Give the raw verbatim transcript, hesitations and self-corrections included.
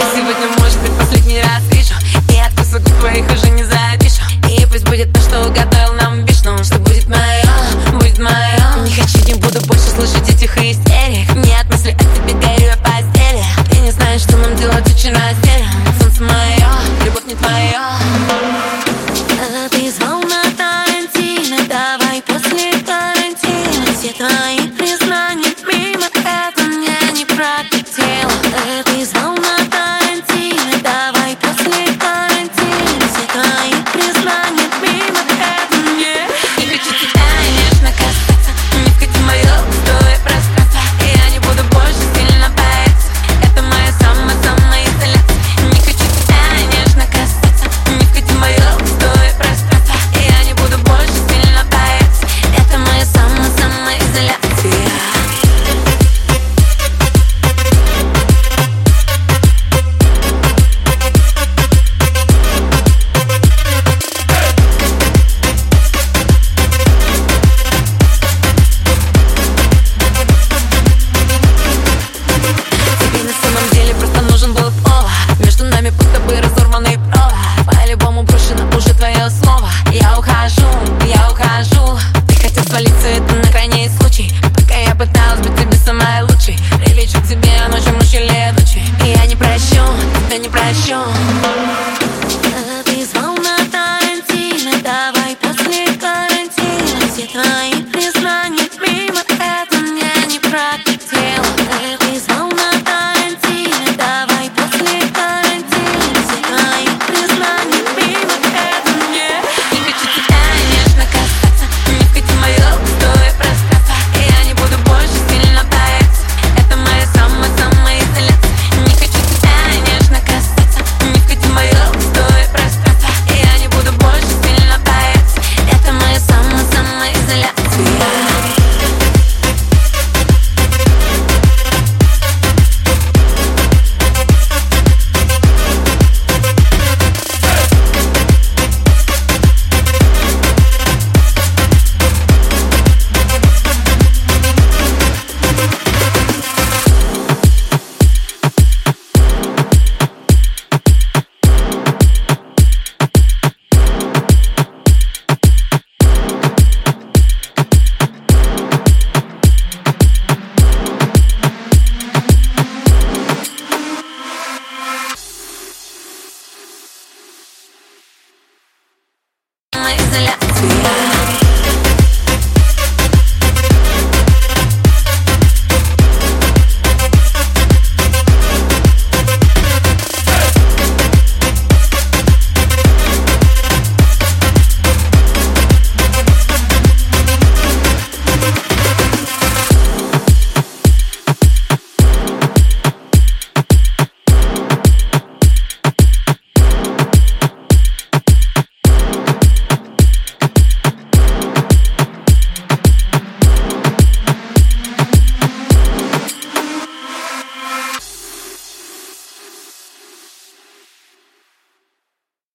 тебя сегодня, может быть, последний раз вижу, и от кусок твоих уже не запишу. И пусть будет то, что угадала.